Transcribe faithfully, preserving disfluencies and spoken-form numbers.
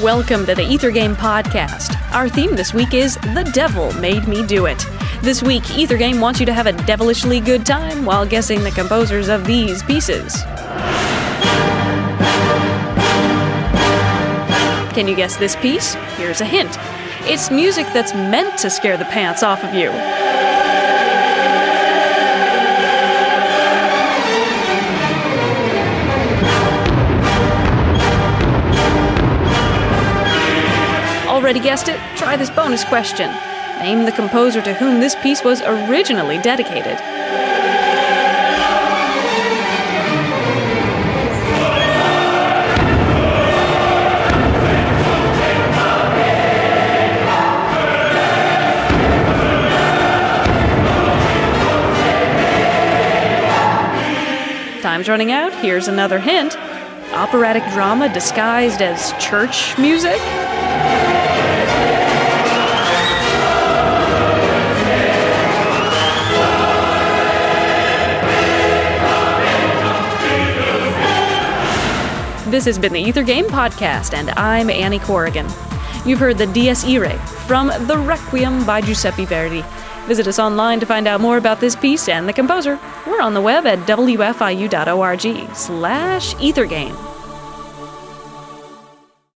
Welcome to the Ether Game podcast. Our theme this week is The Devil Made Me Do It. This week, Ether Game wants you to have a devilishly good time while guessing the composers of these pieces. Can you guess this piece? Here's a hint. It's music that's meant to scare the pants off of you. Already guessed it? Try this bonus question. Name the composer to whom this piece was originally dedicated. Time's running out. Here's another hint. Operatic drama disguised as church music? This has been the Ether Game podcast, and I'm Annie Corrigan. You've heard the Dies Irae from The Requiem by Giuseppe Verdi. Visit us online to find out more about this piece and the composer. We're on the web at w f i u dot org slash ether game.